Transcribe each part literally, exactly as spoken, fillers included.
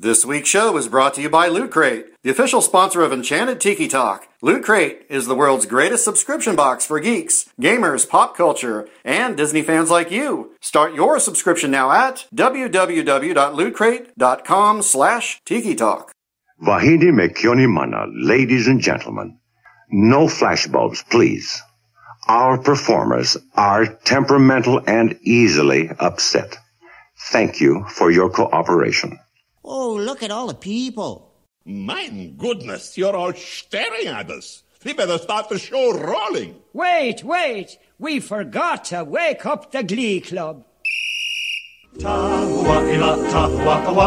This week's show is brought to you by Loot Crate, the official sponsor of Enchanted Tiki Talk. Loot Crate is the world's greatest subscription box for geeks, gamers, pop culture, and Disney fans like you. Start your subscription now at w w w dot loot crate dot com slash tiki talk. Vahidi Mekyoni Mana, ladies and gentlemen, no flashbulbs, please. Our performers are temperamental and easily upset. Thank you for your cooperation. Oh, look at all the people. My goodness, you're all staring at us. We better start the show rolling. Wait, wait. We forgot to wake up the Glee Club. Tahua'ila,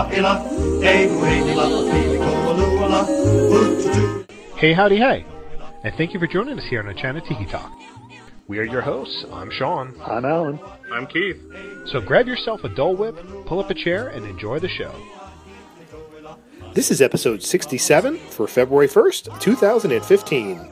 tahua'ila, ehu'ila, hey, howdy, hey. And thank you for joining us here on Enchanted Tiki Talk. We are your hosts. I'm Sean. I'm Alan. I'm Keith. So grab yourself a Dole Whip, pull up a chair, and enjoy the show. This is episode sixty-seven for February first, two thousand fifteen.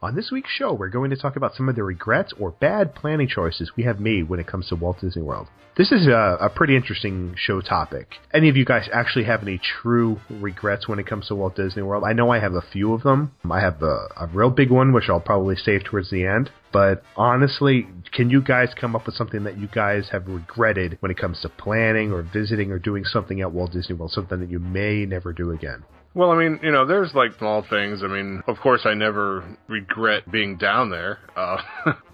On this week's show, we're going to talk about some of the regrets or bad planning choices we have made when it comes to Walt Disney World. This is a, a pretty interesting show topic. Any of you guys actually have any true regrets when it comes to Walt Disney World? I know I have a few of them. I have a, a real big one, which I'll probably save towards the end. But honestly, can you guys come up with something that you guys have regretted when it comes to planning or visiting or doing something at Walt Disney World, something that you may never do again? Well, I mean, you know, there's like small things. I mean, of course, I never regret being down there. Uh,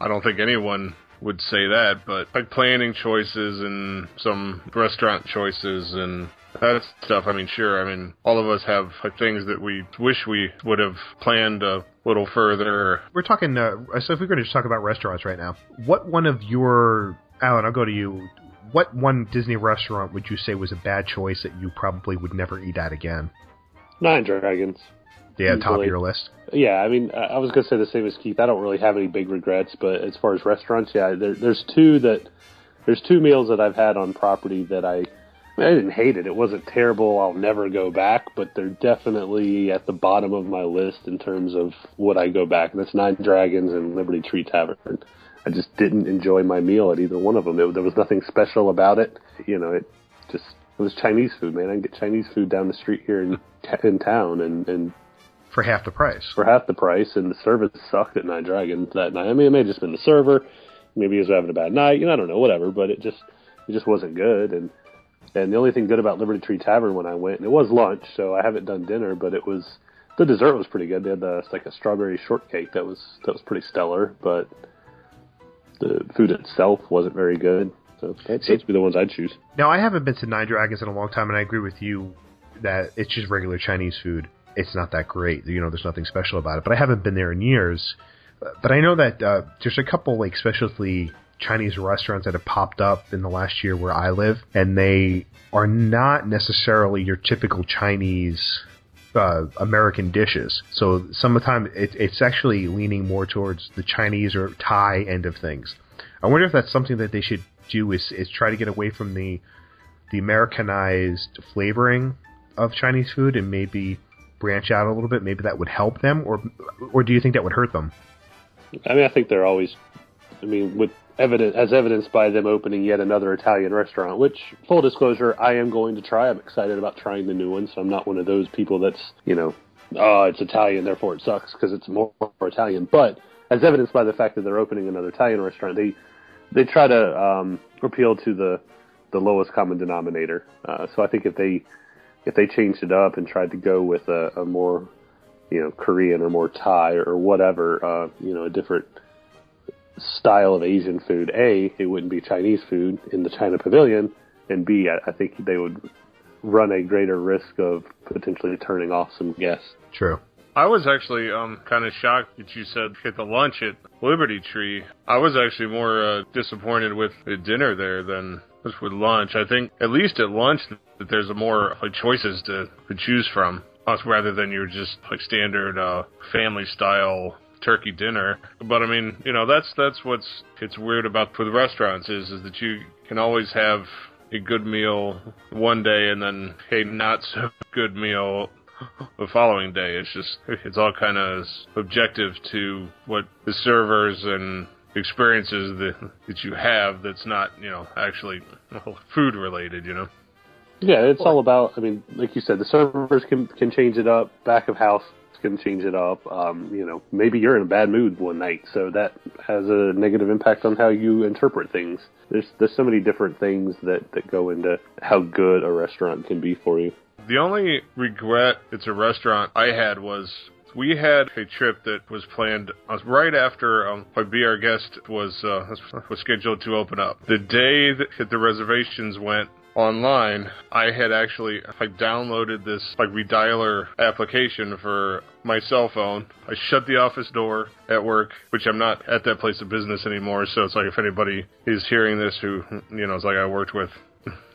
I don't think anyone would say that, but like planning choices and some restaurant choices and that stuff. I mean, sure. I mean, all of us have like, things that we wish we would have planned a little further. We're talking, uh, so if we're going to just talk about restaurants right now, what one of your, Alan, I'll go to you. What one Disney restaurant would you say was a bad choice that you probably would never eat at again? Nine Dragons. Yeah, top of your list. Yeah, I mean, I was going to say the same as Keith. I don't really have any big regrets, but as far as restaurants, yeah, there, there's two that there's two meals that I've had on property that I I didn't hate it. It wasn't terrible. I'll never go back, but they're definitely at the bottom of my list in terms of what I go back. And that's Nine Dragons and Liberty Tree Tavern. I just didn't enjoy my meal at either one of them. It, there was nothing special about it. You know, it just it was Chinese food, man. I can get Chinese food down the street here in in town, and, and for half the price. For half the price, and the service sucked at Nine Dragons that night. I mean, it may have just been the server. Maybe he was having a bad night. You know, I don't know, whatever. But it just it just wasn't good, and. And the only thing good about Liberty Tree Tavern when I went, and it was lunch, so I haven't done dinner, but it was, the dessert was pretty good. They had the, like a strawberry shortcake that was that was pretty stellar, but the food itself wasn't very good. So that's would be the ones I'd choose. Now, I haven't been to Nine Dragons in a long time, and I agree with you that it's just regular Chinese food. It's not that great. You know, there's nothing special about it, but I haven't been there in years. But I know that uh, there's a couple, like, specialty Chinese restaurants that have popped up in the last year where I live, and they are not necessarily your typical Chinese uh, American dishes. So sometimes it, it's actually leaning more towards the Chinese or Thai end of things. I wonder if that's something that they should do is, is try to get away from the the Americanized flavoring of Chinese food and maybe branch out a little bit. Maybe that would help them, or or do you think that would hurt them? I mean, I think they're always, I mean, with Evident, as evidenced by them opening yet another Italian restaurant, which, full disclosure, I am going to try. I'm excited about trying the new one, so I'm not one of those people that's, you know, oh, it's Italian, therefore it sucks because it's more Italian. But as evidenced by the fact that they're opening another Italian restaurant, they they try to um, appeal to the, the lowest common denominator. Uh, so I think if they if they changed it up and tried to go with a, a more, you know, Korean or more Thai or whatever, uh, you know, a different style of Asian food, A, it wouldn't be Chinese food in the China Pavilion, and B, I, I think they would run a greater risk of potentially turning off some guests. True. I was actually um, kind of shocked that you said get the lunch at Liberty Tree. I was actually more uh, disappointed with the dinner there than with lunch. I think at least at lunch that there's more like, choices to, to choose from, rather than your just like standard uh, family style turkey dinner. But I mean, you know, that's that's what's it's weird about for the restaurants is is that you can always have a good meal one day and then a not so good meal the following day. It's just it's all kind of subjective to what the servers and experiences that, that you have that's not, you know, actually food related, you know? Yeah, it's all about, I mean, like you said, the servers can can change it up, back of house can change it up, um, you know, maybe you're in a bad mood one night, so that has a negative impact on how you interpret things. There's there's so many different things that, that go into how good a restaurant can be for you. The only regret it's a restaurant I had was we had a trip that was planned right after um, Be Our Guest was, uh, was scheduled to open up. The day that the reservations went online, I had actually I downloaded this like redialer application for my cell phone. I shut the office door at work, which I'm not at that place of business anymore, so it's like if anybody is hearing this who, you know, it's like I worked with,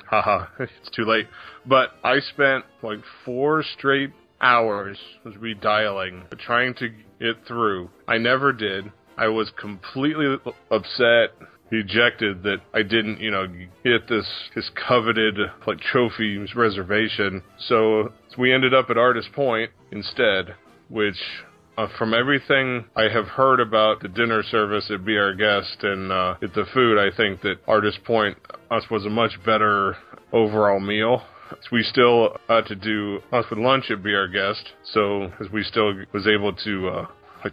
haha, it's too late. But I spent like four straight hours redialing, trying to get through. I never did. I was completely upset, dejected that I didn't, you know, get this, this coveted, like, trophy reservation. So we ended up at Artist Point instead, which, uh, from everything I have heard about the dinner service at Be Our Guest and uh, at the food, I think that Artist Point us was a much better overall meal. We still had to do us with lunch at Be Our Guest, so we still was able to uh,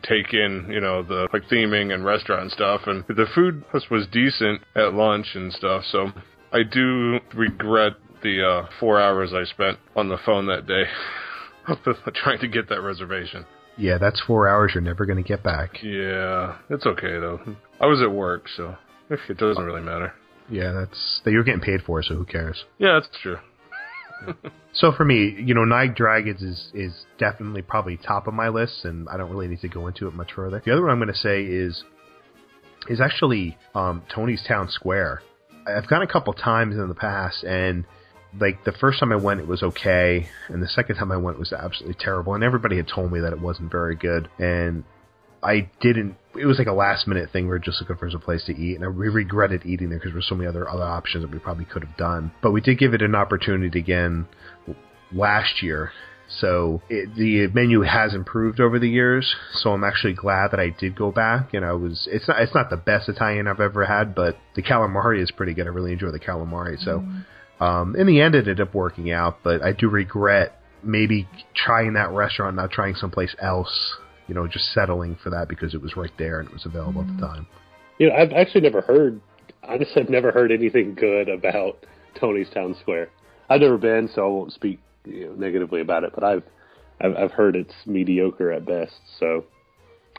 take in, you know, the like theming and restaurant stuff, and the food was decent at lunch and stuff. So I do regret the uh, four hours I spent on the phone that day trying to get that reservation. Yeah, that's four hours you're never going to get back. Yeah, it's okay though. I was at work, so it doesn't really matter. Yeah, that's you're getting paid for, so who cares? Yeah, that's true. So for me, you know, Nine Dragons is, is definitely probably top of my list, and I don't really need to go into it much further. The other one I'm going to say is is actually um, Tony's Town Square. I've gone a couple times in the past, and like the first time I went, it was okay, and the second time I went, it was absolutely terrible, and everybody had told me that it wasn't very good, and I didn't, it was like a last minute thing. We were just looking for some place to eat, and I regretted eating there because there were so many other, other options that we probably could have done. But we did give it an opportunity again last year. So it, the menu has improved over the years. So I'm actually glad that I did go back. And I was, it's not, it's not the best Italian I've ever had, but the calamari is pretty good. I really enjoy the calamari. So mm-hmm. um, in the end, it ended up working out, but I do regret maybe trying that restaurant, not trying someplace else. You know, just settling for that because it was right there and it was available at the time. You know, I've actually never heard, honestly, I've never heard anything good about Tony's Town Square. I've never been, so I won't speak, you know, negatively about it, but I've, I've I've heard it's mediocre at best, so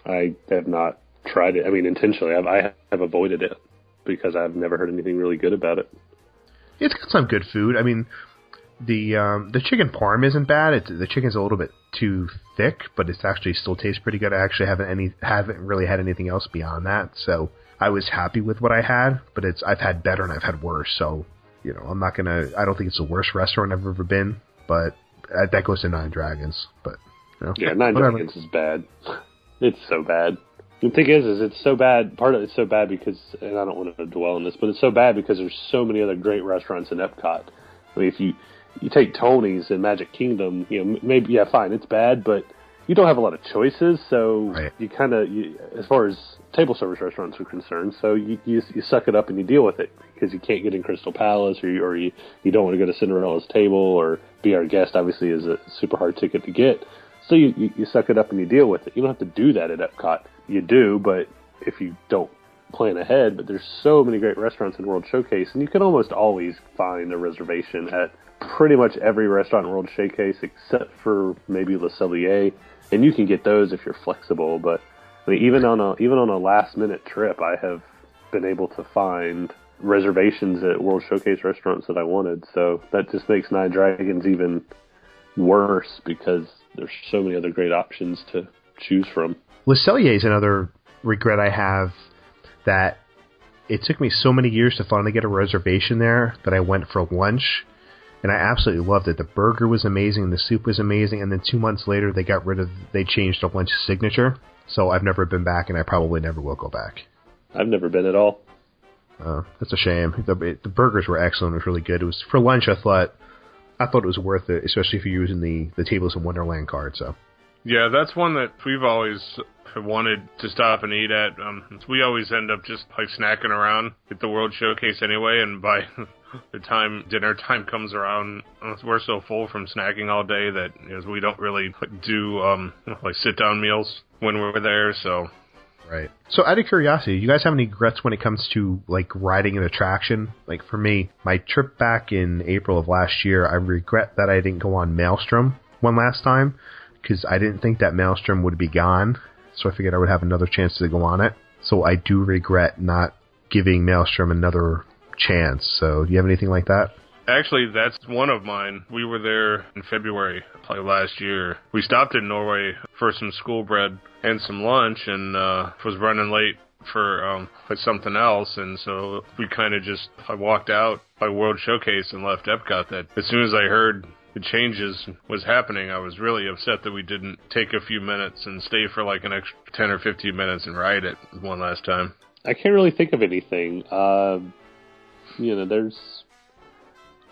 I have not tried it. I mean, intentionally, I've, I have avoided it because I've never heard anything really good about it. It's got some good food. I mean, the um, the chicken parm isn't bad. It's, the chicken's a little bit too thick, but it's actually still tastes pretty good. I actually haven't any haven't really had anything else beyond that, so I was happy with what I had. But it's I've had better and I've had worse, so you know I'm not gonna. I don't think it's the worst restaurant I've ever been, but uh, that goes to Nine Dragons. But you know, yeah, Nine whatever. Dragons is bad. It's so bad. The thing is, is it's so bad. Part of it's so bad because, and I don't want to dwell on this, but it's so bad because there's so many other great restaurants in Epcot. I mean, if you You take Tony's and Magic Kingdom, you know, maybe, yeah, fine, it's bad, but you don't have a lot of choices, so right. you kind of, as far as table service restaurants are concerned, so you, you you suck it up and you deal with it, because you can't get in Crystal Palace, or you, or you, you don't want to go to Cinderella's Table, or Be Our Guest, obviously, is a super hard ticket to get, so you, you, you suck it up and you deal with it. You don't have to do that at Epcot. You do, but if you don't plan ahead, but there's so many great restaurants in World Showcase, and you can almost always find a reservation at pretty much every restaurant in World Showcase except for maybe Le Cellier, and you can get those if you're flexible. But I mean, even on a even on a last minute trip, I have been able to find reservations at World Showcase restaurants that I wanted. So that just makes Nine Dragons even worse because there's so many other great options to choose from. Le Cellier is another regret I have that it took me so many years to finally get a reservation there that I went for lunch. And I absolutely loved it. The burger was amazing. The soup was amazing. And then two months later, they got rid of, they changed the lunch signature. So I've never been back, and I probably never will go back. I've never been at all. Uh, that's a shame. The, it, the burgers were excellent. It was really good. It was for lunch. I thought, I thought it was worth it, especially if you're using the, the Tables of Wonderland card. So Yeah, that's one that we've always wanted to stop and eat at. Um, we always end up just like snacking around at the World Showcase anyway, and by the time dinner time comes around, we're so full from snacking all day that you know, we don't really do um, like sit down meals when we're there. So, right. So, out of curiosity, you guys have any regrets when it comes to like riding an attraction? Like for me, my trip back in April of last year, I regret that I didn't go on Maelstrom one last time, because I didn't think that Maelstrom would be gone, so I figured I would have another chance to go on it. So I do regret not giving Maelstrom another chance. So do you have anything like that? Actually, that's one of mine. We were there in February, probably last year. We stopped in Norway for some school bread and some lunch, and uh, was running late for um, something else, and so we kind of just I walked out by World Showcase and left Epcot. That as soon as I heard the changes was happening, I was really upset that we didn't take a few minutes and stay for like an extra ten or fifteen minutes and ride it one last time. I can't really think of anything. Uh, you know, there's...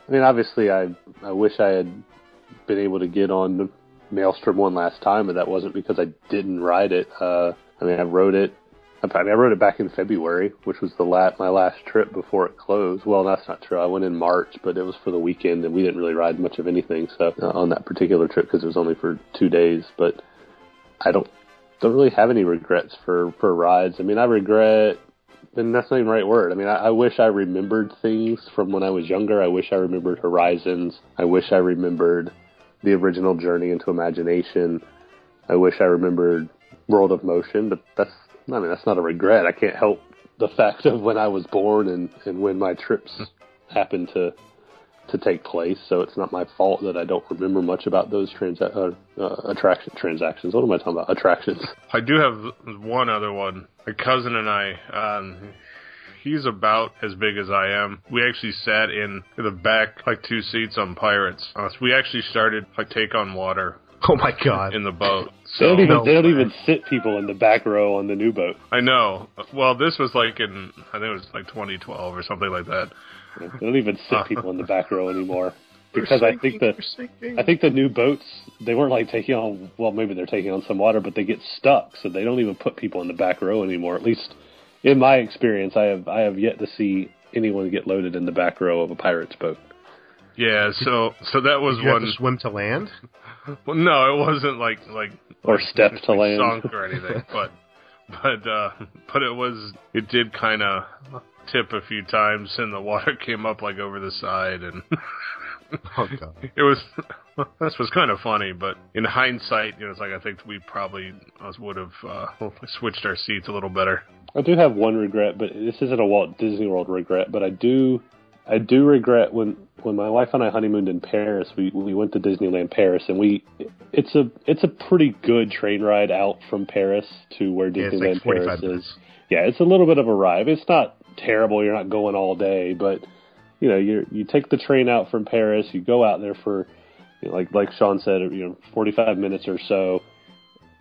I mean, obviously, I I wish I had been able to get on Maelstrom one last time, but that wasn't because I didn't ride it. Uh, I mean, I rode it. I mean, I rode it back in February, which was the last, my last trip before it closed. Well, that's not true. I went in March, but it was for the weekend, and we didn't really ride much of anything so uh, on that particular trip because it was only for two days. But I don't don't really have any regrets for, for rides. I mean, I regret, and that's not even the right word. I mean, I, I wish I remembered things from when I was younger. I wish I remembered Horizons. I wish I remembered the original Journey into Imagination. I wish I remembered World of Motion, but that's I mean, that's not a regret. I can't help the fact of when I was born and, and when my trips happened to to take place. So it's not my fault that I don't remember much about those trans- uh, uh, attraction transactions. What am I talking about? Attractions. I do have one other one. My cousin and I, um, he's about as big as I am. We actually sat in the back, like two seats on Pirates. Uh, so we actually started like take on water. Oh my God! In the boat, so, they don't even they don't even sit people in the back row on the new boat. I know. Well, this was like in I think it was like twenty twelve or something like that. They don't even sit people in the back row anymore because sinking, I think the I think the new boats they weren't like taking on well maybe they're taking on some water but they get stuck so they don't even put people in the back row anymore. At least in my experience, I have I have yet to see anyone get loaded in the back row of a pirate's boat. Yeah, so so that was Did you one. Have to swim to land? Well, no, it wasn't like like or like, step to like land, sunk or anything. But but uh, but it was it did kind of tip a few times, and the water came up like over the side, and oh god, it was this was kind of funny. But in hindsight, you know, it's like I think we probably would have uh, switched our seats a little better. I do have one regret, but this isn't a Walt Disney World regret, but I do. I do regret when, when my wife and I honeymooned in Paris, we, we went to Disneyland Paris, and we it's a it's a pretty good train ride out from Paris to where Disneyland yeah, like Paris minutes. is. Yeah, it's a little bit of a ride. It's not terrible. You're not going all day, but you know you you take the train out from Paris. You go out there for you know, like like Sean said, you know, forty-five minutes or so.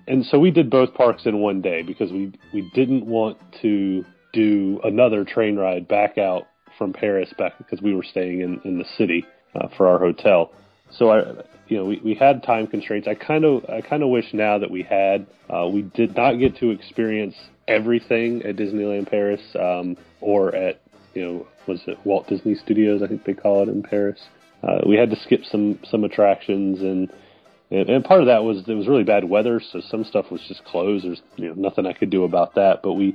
And so we did both parks in one day because we we didn't want to do another train ride back out from Paris back because we were staying in, in the city uh, for our hotel. So I, you know, we, we had time constraints. I kind of I kind of wish now that we had. Uh, we did not get to experience everything at Disneyland Paris um, or at you know was it Walt Disney Studios? I think they call it in Paris. Uh, we had to skip some some attractions and, and and part of that was it was really bad weather, so some stuff was just closed. There's you know nothing I could do about that, but we.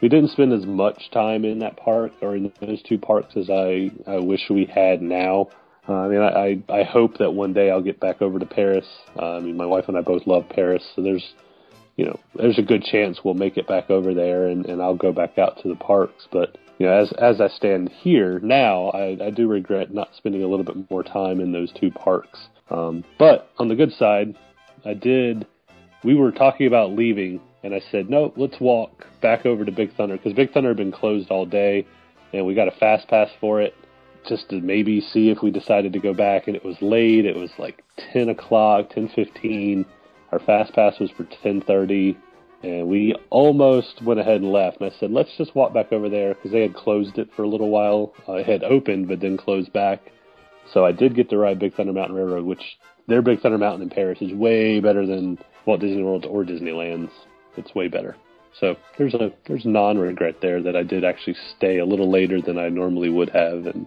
We didn't spend as much time in that park or in those two parks as I, I wish we had now. Uh, I mean, I, I, I hope that one day I'll get back over to Paris. Uh, I mean, my wife and I both love Paris, so there's, you know, there's a good chance we'll make it back over there and, and I'll go back out to the parks. But, you know, as as I stand here now, I, I do regret not spending a little bit more time in those two parks. Um, but on the good side, I did, we were talking about leaving and I said, no, let's walk back over to Big Thunder because Big Thunder had been closed all day and we got a fast pass for it just to maybe see if we decided to go back. And it was late. It was like ten o'clock, ten fifteen. Our fast pass was for ten thirty and we almost went ahead and left. And I said, let's just walk back over there because they had closed it for a little while. Uh, it had opened but then closed back. So I did get to ride Big Thunder Mountain Railroad, which their Big Thunder Mountain in Paris is way better than Walt Disney World or Disneyland, it's way better. So there's a there's non-regret there that I did actually stay a little later than I normally would have, and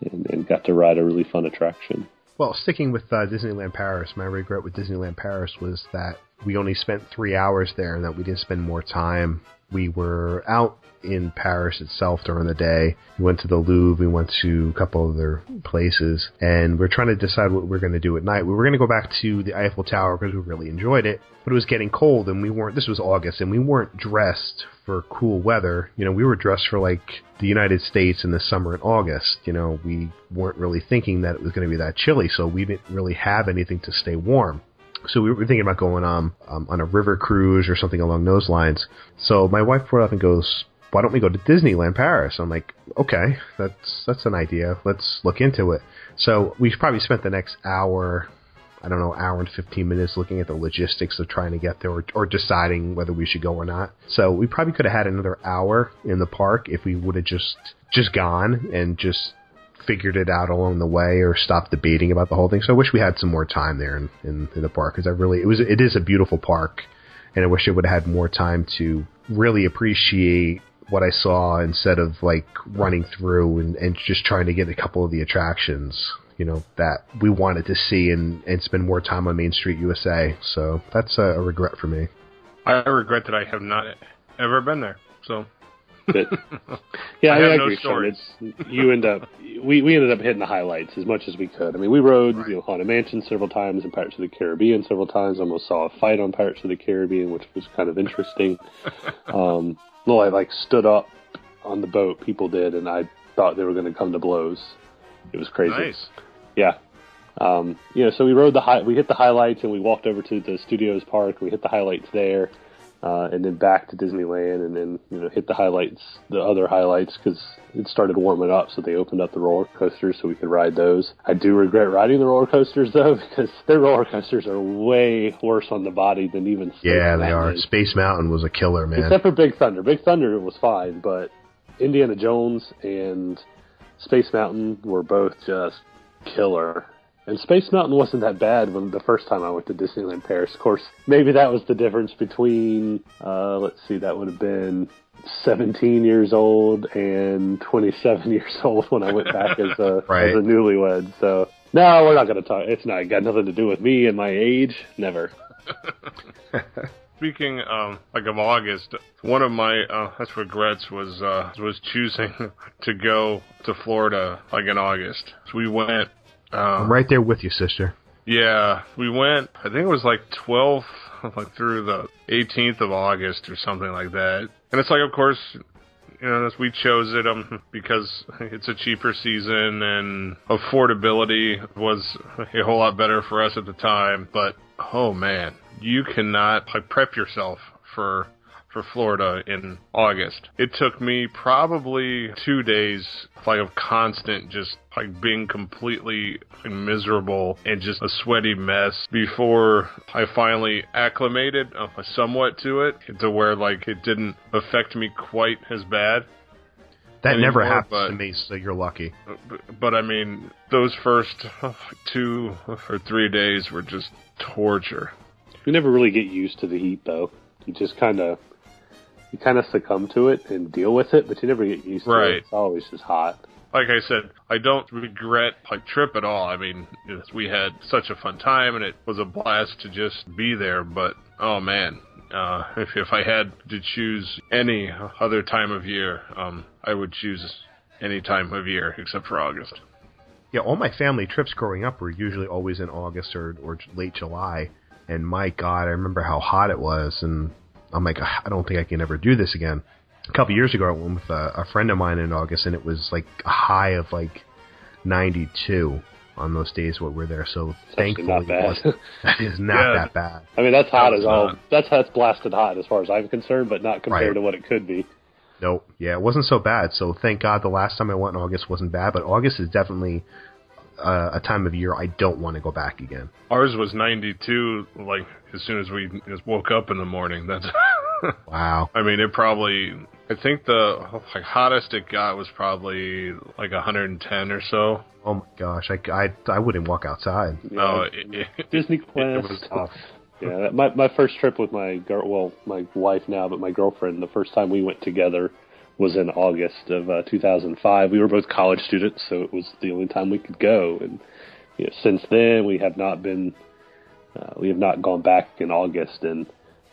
and, and got to ride a really fun attraction. Well, sticking with uh, Disneyland Paris, my regret with Disneyland Paris was that we only spent three hours there and that we didn't spend more time. We were out in Paris itself during the day. We went to the Louvre. We went to a couple other places. And we're trying to decide what we're going to do at night. We were going to go back to the Eiffel Tower because we really enjoyed it. But it was getting cold, and we weren't – this was August, and we weren't dressed for cool weather. You know, we were dressed for, like, the United States in the summer in August. You know, we weren't really thinking that it was going to be that chilly, so we didn't really have anything to stay warm. So we were thinking about going um, um, on a river cruise or something along those lines. So my wife brought up and goes, why don't we go to Disneyland Paris? I'm like, okay, that's that's an idea. Let's look into it. So we probably spent the next hour, I don't know, hour and fifteen minutes looking at the logistics of trying to get there, or, or deciding whether we should go or not. So we probably could have had another hour in the park if we would have just just gone and just figured it out along the way, or stopped debating about the whole thing. So I wish we had some more time there in, in, in the park, because I really, it was, it is a beautiful park, and I wish I would have had more time to really appreciate what I saw instead of like running through and, and just trying to get a couple of the attractions, you know, that we wanted to see, and, and spend more time on Main Street U S A. So that's a, a regret for me. I regret that I have not ever been there. So But, yeah, I, I agree. No Sean. It's, you end up, we, we ended up hitting the highlights as much as we could. I mean, we rode right. you know, Haunted Mansion several times and Pirates of the Caribbean several times. Almost saw a fight on Pirates of the Caribbean, which was kind of interesting. um, well, I like stood up on the boat. People did, and I thought they were going to come to blows. It was crazy. Nice. Yeah. Um, you know, so we rode the high, we hit the highlights, and we walked over to the Studios Park. We hit the highlights there. Uh, and then back to Disneyland, and then, you know, hit the highlights, the other highlights, because it started warming up, so they opened up the roller coasters so we could ride those. I do regret riding the roller coasters, though, because their roller coasters are way worse on the body than even Space Yeah, they Mountain. Are. Space Mountain was a killer, man. Except for Big Thunder. Big Thunder was fine, but Indiana Jones and Space Mountain were both just killer. And Space Mountain wasn't that bad when the first time I went to Disneyland Paris. Of course, maybe that was the difference between, uh, let's see, that would have been seventeen years old and twenty-seven years old when I went back as a, right. as a newlywed. So, no, we're not going to talk. It's not got nothing to do with me and my age. Never. Speaking um, like of August, one of my uh, that's regrets was uh, was choosing to go to Florida like in August. So we went. Um, I'm right there with you, sister. Yeah, we went, I think it was like twelfth, like through the eighteenth of August or something like that. And it's like, of course, you know, we chose it um, because it's a cheaper season and affordability was a whole lot better for us at the time. But, oh man, you cannot like, prep yourself for... for Florida in August. It took me probably two days like of constant just like being completely like, miserable and just a sweaty mess before I finally acclimated uh, somewhat to it, to where like it didn't affect me quite as bad. That anymore, never happens but, to me, so you're lucky. But, but I mean, those first two or three days were just torture. You never really get used to the heat though. You just kind of You kind of succumb to it and deal with it, but you never get used right. to it. It's always just hot. Like I said, I don't regret my trip at all. I mean, we had such a fun time, and it was a blast to just be there. But, oh, man, uh, if, if I had to choose any other time of year, um, I would choose any time of year except for August. Yeah, all my family trips growing up were usually always in August or, or late July. And, my God, I remember how hot it was, and... I'm like, I don't think I can ever do this again. A couple of years ago, I went with a, a friend of mine in August, and it was like a high of like ninety-two on those days where we're there. So it's thankfully, it that is not yeah. that bad. I mean, that's hot that as all. Not. That's that's blasted hot as far as I'm concerned, but not compared right. to what it could be. Nope. Yeah, it wasn't so bad. So thank God the last time I went in August wasn't bad, but August is definitely uh, a time of year I don't want to go back again. Ours was ninety-two, like. As soon as we just woke up in the morning, that's wow. I mean, it probably. I think the like, hottest it got was probably like one hundred ten or so. Oh my gosh, I, I, I wouldn't walk outside. Yeah. No, it, it, Disney Quest. It was tough. Yeah, my my first trip with my girl, well, my wife now, but my girlfriend, the first time we went together was in August of uh, two thousand five. We were both college students, so it was the only time we could go. And you know, since then, we have not been, uh, we have not gone back in August, and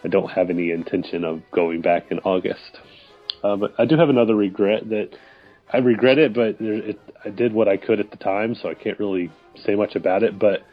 I don't have any intention of going back in August. Uh, but I do have another regret that I regret it, but there, it, I did what I could at the time, so I can't really say much about it, but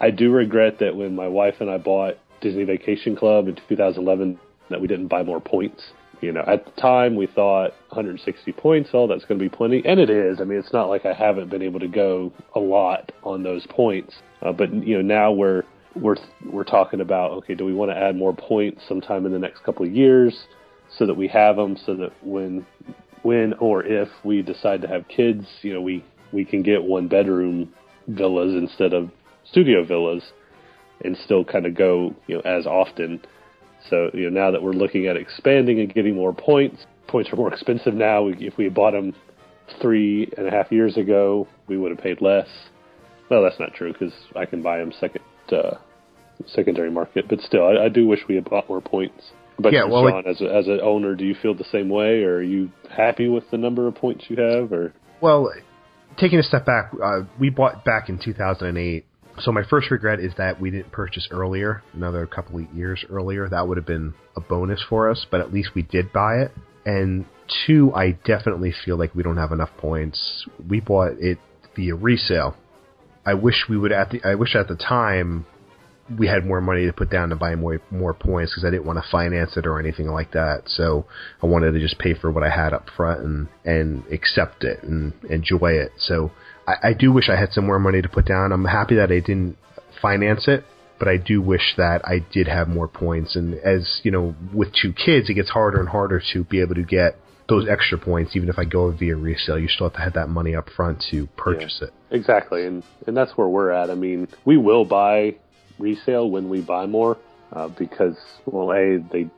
I do regret that when my wife and I bought Disney Vacation Club in two thousand eleven, that we didn't buy more points. You know, at the time we thought one hundred sixty points, oh, that's going to be plenty. And it is. I mean, it's not like I haven't been able to go a lot on those points. Uh, but, you know, now we're, we're, we're talking about, okay, do we want to add more points sometime in the next couple of years so that we have them, so that when, when or if we decide to have kids, you know, we, we can get one bedroom villas instead of studio villas and still kind of go, you know, as often. So, you know, now that we're looking at expanding and getting more points, points are more expensive now. If we bought them three and a half years ago, we would have paid less. Well, that's not true because I can buy them second, uh, secondary market. But still, I, I do wish we had bought more points. But yeah, well, Sean, it, as a, as an owner, do you feel the same way, or are you happy with the number of points you have? Or well, taking a step back, uh, we bought back in two thousand eight. So my first regret is that we didn't purchase earlier, another couple of years earlier. That would have been a bonus for us, but at least we did buy it. And two, I definitely feel like we don't have enough points. We bought it via resale. I wish we would at the I wish at the time we had more money to put down to buy more more points, because I didn't want to finance it or anything like that. So I wanted to just pay for what I had up front and, and accept it and enjoy it. So I, I do wish I had some more money to put down. I'm happy that I didn't finance it, but I do wish that I did have more points. And as you know, with two kids, it gets harder and harder to be able to get those extra points. Even if I go via resale, you still have to have that money up front to purchase yeah, it. Exactly. And, and that's where we're at. I mean, we will buy resale when we buy more, uh, because, well, A, they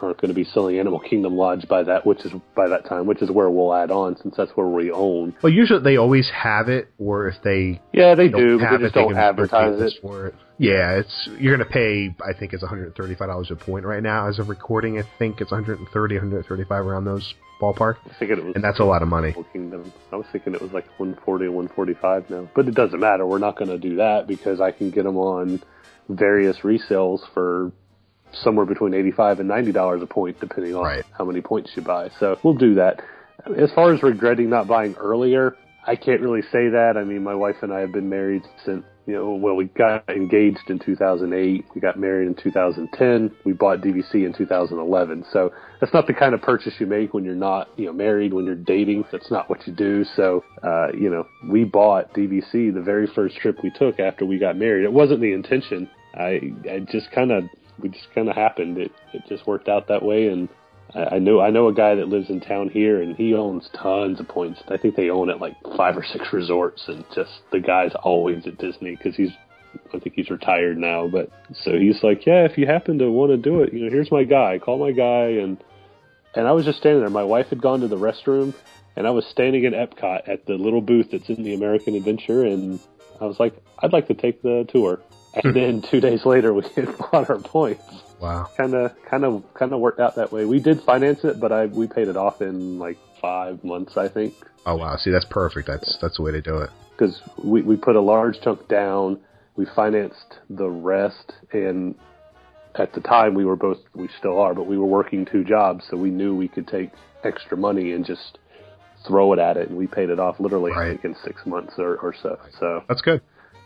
aren't going to be selling Animal Kingdom Lodge by that, which is by that time, which is where we'll add on, since that's where we own. Well, usually they always have it, or if they yeah they do, but they just don't advertise it for it. Yeah, it's you're going to pay. I think it's one hundred thirty-five dollars a point right now as of recording. I think it's one hundred thirty, one hundred thirty-five around those ballpark. I think it was, and that's a lot of money. Animal Kingdom. I was thinking it was like one forty, one forty-five now, but it doesn't matter. We're not going to do that because I can get them on various resales for somewhere between eighty-five and ninety dollars a point, depending on right. how many points you buy. So we'll do that. As far as regretting not buying earlier, I can't really say that. I mean, my wife and I have been married since, you know, well, we got engaged in two thousand eight. We got married in two thousand ten. We bought D V C in two thousand eleven. So that's not the kind of purchase you make when you're not, you know, married, when you're dating. That's not what you do. So, uh, you know, we bought D V C the very first trip we took after we got married. It wasn't the intention. I, I just kind of, we just kind of happened. It it just worked out that way. And I, I know I know a guy that lives in town here, and he owns tons of points. I think they own at like five or six resorts, and just the guy's always at Disney because he's, I think he's retired now. But so he's like, yeah, if you happen to want to do it, you know, here's my guy. Call my guy. And and I was just standing there. My wife had gone to the restroom, and I was standing in Epcot at the little booth that's in the American Adventure, and I was like, I'd like to take the tour. And then two days later, we had bought our points. Wow! Kind of, kind of, kind of worked out that way. We did finance it, but I we paid it off in like five months, I think. Oh wow! See, that's perfect. That's that's the way to do it. Because we we put a large chunk down. We financed the rest, and at the time, we were both we still are, but we were working two jobs, so we knew we could take extra money and just throw it at it, and we paid it off literally right. I think in six months or, or so. Right. So that's good.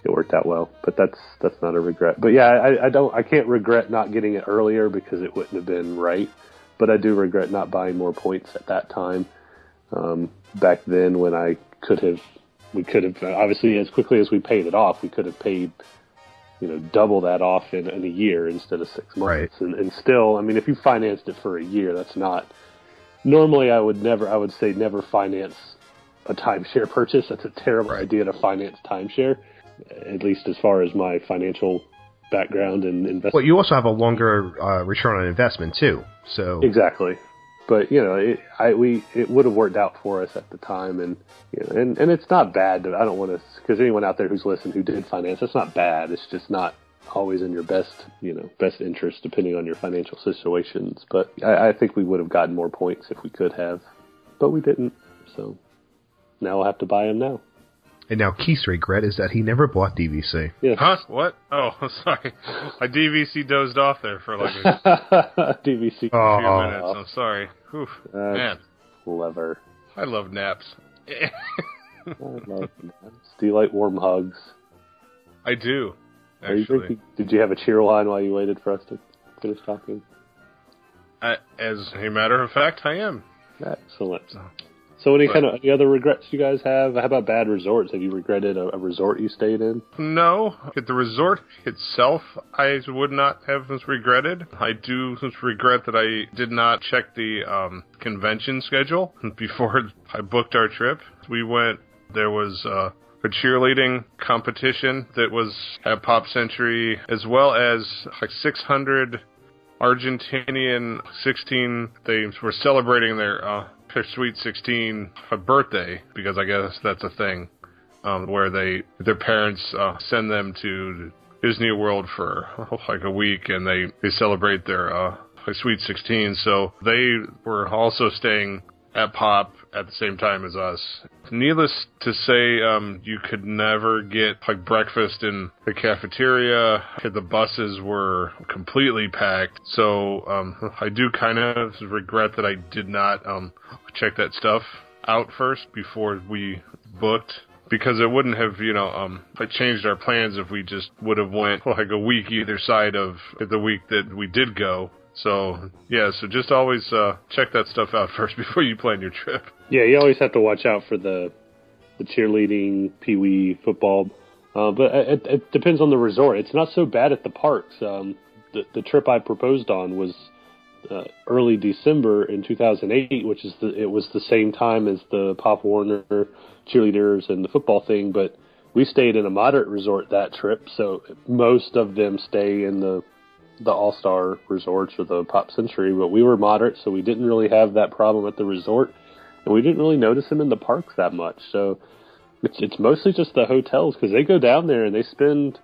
It worked out well, but that's that's not a regret. But yeah, I, I don't, I can't regret not getting it earlier because it wouldn't have been right. But I do regret not buying more points at that time. Um, back then, when I could have, we could have obviously as quickly as we paid it off, we could have paid, you know, double that off in, in a year instead of six months. Right. And, and still, I mean, if you financed it for a year, that's not. Normally, I would never, I would say never finance a timeshare purchase. That's a terrible right. idea to finance timeshare. At least as far as my financial background and investment. Well, you also have a longer uh, return on investment too. So exactly, but you know, it, I we it would have worked out for us at the time, and you know, and and it's not bad. To, I don't want to because anyone out there who's listened who did finance, it's not bad. It's just not always in your best, you know, best interest, depending on your financial situations. But I, I think we would have gotten more points if we could have, but we didn't. So now we'll have to buy them now. And now Keith's regret is that he never bought D V C. Yes. Huh? What? Oh, sorry. I D V C dozed off there for like a D V C oh. few minutes. I'm sorry. Whew. That's man. Clever. I love naps. I love naps. Do you like warm hugs? I do. Actually. Are you drinking, did you have a cheer line while you waited for us to finish talking? I, as a matter of fact, I am. Excellent. So any but, kind of any other regrets you guys have? How about bad resorts? Have you regretted a, a resort you stayed in? No. At the resort itself, I would not have regretted. I do regret that I did not check the um, convention schedule before I booked our trip. We went, there was... Uh, a cheerleading competition that was at Pop Century, as well as like six hundred Argentinian sixteen. They were celebrating their uh, Sweet sixteen birthday, because I guess that's a thing, um, where they their parents uh, send them to Disney World for like a week, and they, they celebrate their uh, Sweet sixteen. So they were also staying at Pop at the same time as us. Needless to say, um, you could never get like breakfast in the cafeteria. The buses were completely packed. So um, I do kind of regret that I did not um, check that stuff out first before we booked, because it wouldn't have, you know, um, changed our plans if we just would have went like a week either side of the week that we did go. So, yeah, so just always uh, check that stuff out first before you plan your trip. Yeah, you always have to watch out for the the cheerleading, pee-wee, football. Uh, but it, it depends on the resort. It's not so bad at the parks. Um, the, the trip I proposed on was uh, early December in two thousand eight, which is the, it was the same time as the Pop Warner cheerleaders and the football thing. But we stayed in a moderate resort that trip, so most of them stay in the... the All-Star resorts or the Pop Century, but we were moderate, so we didn't really have that problem at the resort, and we didn't really notice them in the parks that much. So it's it's mostly just the hotels, because they go down there and they spend,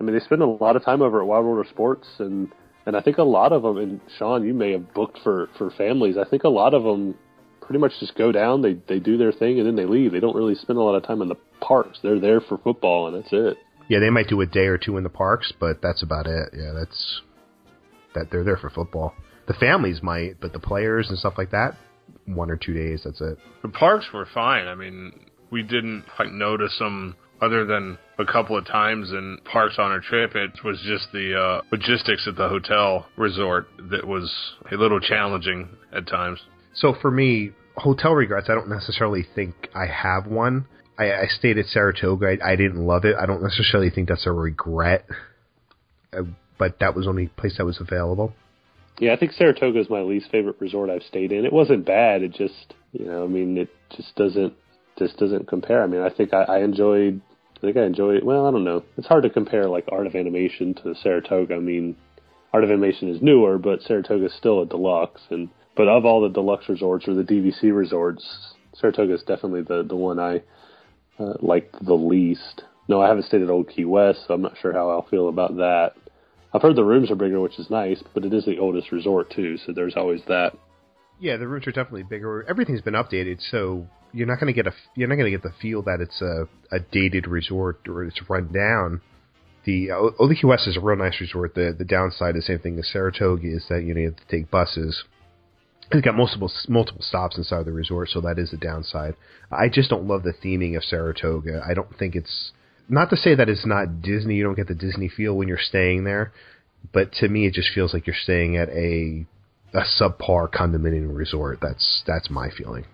I mean, they spend a lot of time over at Wild World of Sports, and, and I think a lot of them, and Sean, you may have booked for, for families, I think a lot of them pretty much just go down, they, they do their thing, and then they leave. They don't really spend a lot of time in the parks. They're there for football, and that's it. Yeah, they might do a day or two in the parks, but that's about it. Yeah, that's that they're there for football. The families might, but the players and stuff like that, one or two days, that's it. The parks were fine. I mean, we didn't like notice them other than a couple of times in parks on our trip. It was just the uh, logistics at the hotel resort that was a little challenging at times. So for me, hotel regrets, I don't necessarily think I have one. I stayed at Saratoga. I, I didn't love it. I don't necessarily think that's a regret, but that was the only place that was available. Yeah, I think Saratoga is my least favorite resort I've stayed in. It wasn't bad. It just, you know, I mean, it just doesn't just doesn't compare. I mean, I think I, I enjoyed. I think I enjoyed. Well, I don't know. It's hard to compare like Art of Animation to Saratoga. I mean, Art of Animation is newer, but Saratoga is still a deluxe. And but of all the deluxe resorts or the D V C resorts, Saratoga is definitely the the one I. Uh, like the least. No, I haven't stayed at Old Key West, so I'm not sure how I'll feel about that. I've heard the rooms are bigger, which is nice, but it is the oldest resort, too, so there's always that. Yeah, the rooms are definitely bigger. Everything's been updated, so you're not going to get a you're not going to get the feel that it's a, a dated resort or it's run down. The uh, Old Key West is a real nice resort. The the downside is the same thing as Saratoga is that you know you have to take buses. It's got multiple multiple stops inside the resort, so that is the downside. I just don't love the theming of Saratoga. I don't think it's... Not to say that it's not Disney. You don't get the Disney feel when you're staying there. But to me, it just feels like you're staying at a a subpar condominium resort. That's that's my feeling.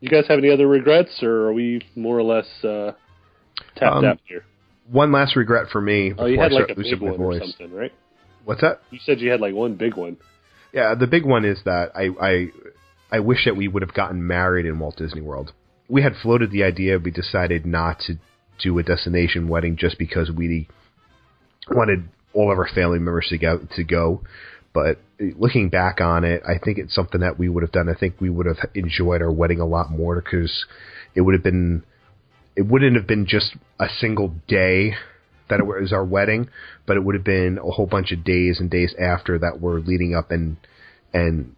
You guys have any other regrets, or are we more or less uh, tapped um, out here? One last regret for me. Oh, you had like a big one or something, right? What's that? You said you had like one big one. Yeah, the big one is that I, I I wish that we would have gotten married in Walt Disney World. We had floated the idea. We decided not to do a destination wedding just because we wanted all of our family members to go. To go. But looking back on it, I think it's something that we would have done. I think we would have enjoyed our wedding a lot more because it would have been it wouldn't have been just a single day that it was our wedding, but it would have been a whole bunch of days and days after that were leading up and and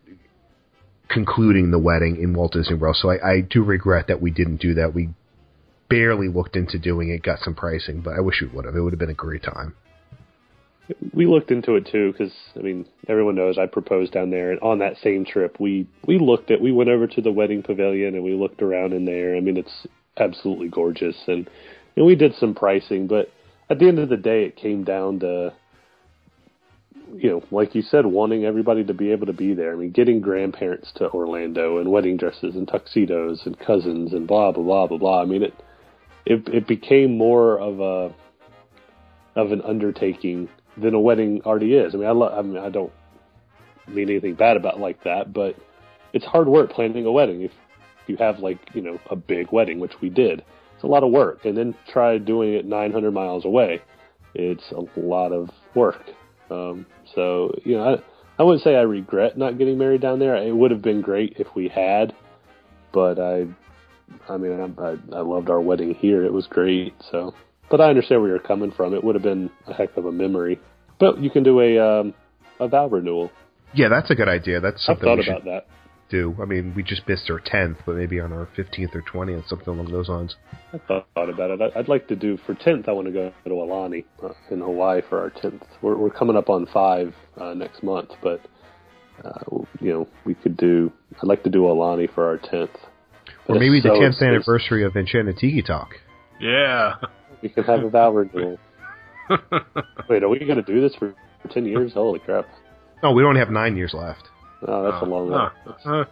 concluding the wedding in Walt Disney World. So I, I do regret that we didn't do that. We barely looked into doing it, got some pricing, but I wish we would have. It would have been a great time. We looked into it too, because I mean, everyone knows I proposed down there, and on that same trip, we we looked at, we went over to the wedding pavilion and we looked around in there. I mean, it's absolutely gorgeous, and and we did some pricing, but at the end of the day, it came down to, you know, like you said, wanting everybody to be able to be there. I mean, getting grandparents to Orlando and wedding dresses and tuxedos and cousins and blah blah blah blah blah. I mean, it it it became more of a of an undertaking than a wedding already is. I mean, I, lo- I mean, I don't mean anything bad about like that, but it's hard work planning a wedding. If you have, like, you know, a big wedding, which we did, it's a lot of work. And then try doing it nine hundred miles away. It's a lot of work. Um, so, you know, I, I wouldn't say I regret not getting married down there. It would have been great if we had, but I, I mean, I, I, I loved our wedding here. It was great. So, but I understand where you're coming from. It would have been a heck of a memory. But you can do a um, a vow renewal. Yeah, that's a good idea. That's something I've thought we about that. Do. I mean, we just missed our tenth, but maybe on our fifteenth or twentieth, something along those lines. I thought about it. I'd like to do, for tenth, I want to go to Aulani in Hawaii for our tenth. We're, we're coming up on five uh, next month, but, uh, you know, we could do, I'd like to do Aulani for our tenth. Or maybe the so tenth anniversary of Enchanted Tiki Talk. Yeah. We can have a vow renewal. Wait, are we going to do this for ten years? Holy crap. No, we don't have nine years left. Oh, that's uh, a long one. Uh,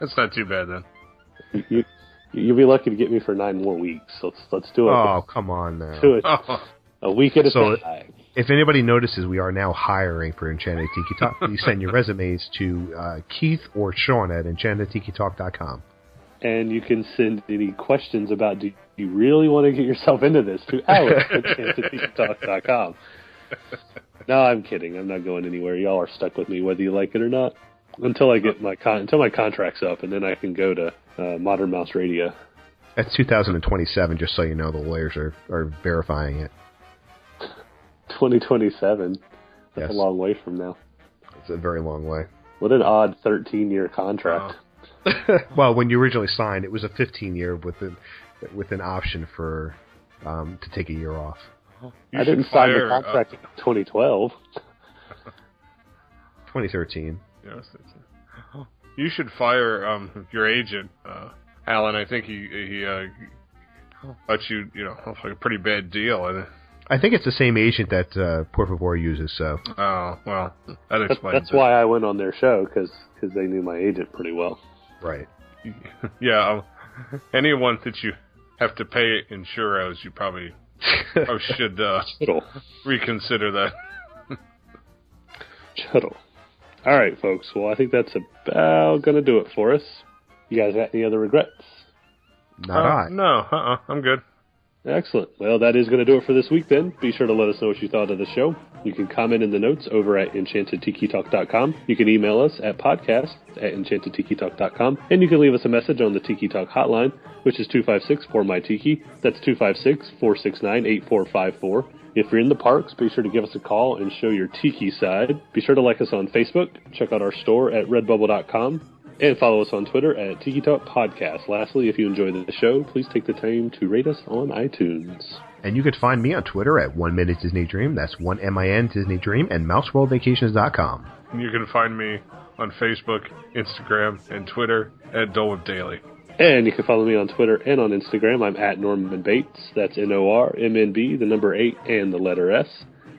that's not too bad, then. You, you'll be lucky to get me for nine more weeks. Let's let's do it. Oh, come on now. Do it. Oh. A week at a so time. If anybody notices, we are now hiring for Enchanted Tiki Talk. Please send your resumes to uh, Keith or Sean at Enchanted Tiki Talk dot com. And you can send any questions about, do you really want to get yourself into this, to Alex at Enchanted Tiki Talk dot com. No, I'm kidding. I'm not going anywhere. Y'all are stuck with me, whether you like it or not, until I get my con- until my contract's up, and then I can go to uh, Modern Mouse Radio. That's two thousand twenty-seven, just so you know. The lawyers are, are verifying it. twenty twenty-seven? That's yes. A long way from now. It's a very long way. What an odd thirteen-year contract. Wow. Well, when you originally signed, it was a fifteen-year with an with an option for um, to take a year off. You I didn't sign the contract up. In twenty twelve. twenty thirteen. Yes, oh. You should fire um, your agent, uh, Alan. I think he he uh, got you, you know, a pretty bad deal. And I think it's the same agent that uh, Por Favor uses. So. Oh well, that explains. That's, that's why I went on their show, because they knew my agent pretty well. Right. Yeah. Um, anyone that you have to pay in euros, you probably oh, should uh, reconsider that. Chuttle. All right, folks. Well, I think that's about going to do it for us. You guys got any other regrets? Not uh, I. No. Uh-uh. I'm good. Excellent. Well, that is going to do it for this week, then. Be sure to let us know what you thought of the show. You can comment in the notes over at Enchanted Tiki Talk dot com. You can email us at podcast at Enchanted Tiki Talk dot com. And you can leave us a message on the Tiki Talk hotline, which is two five six, four M Y Tiki. That's two five six, four six nine, eight four five four. If you're in the parks, be sure to give us a call and show your Tiki side. Be sure to like us on Facebook. Check out our store at Redbubble dot com. And follow us on Twitter at Tiki Talk Podcast. Lastly, if you enjoyed the show, please take the time to rate us on iTunes. And you can find me on Twitter at One Minute Disney Dream. That's one M I N Disney Dream, and Mouse World Vacations dot com. You can find me on Facebook, Instagram, and Twitter at Dole Whip Daily. And you can follow me on Twitter and on Instagram. I'm at Norman Bates. That's N O R M N B, the number eight, and the letter S.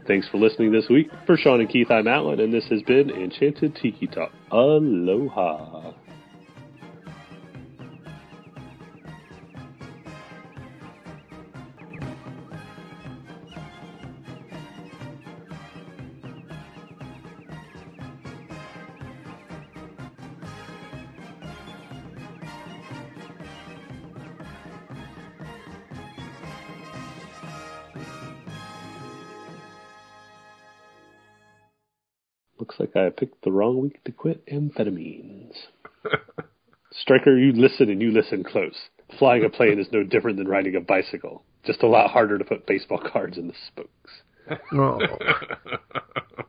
Thanks for listening this week. For Sean and Keith, I'm Alan, and this has been Enchanted Tiki Talk. Aloha. Looks like I picked the wrong week to quit amphetamines. Stryker, you listen and you listen close. Flying a plane is no different than riding a bicycle. just a lot harder to put baseball cards in the spokes. Oh.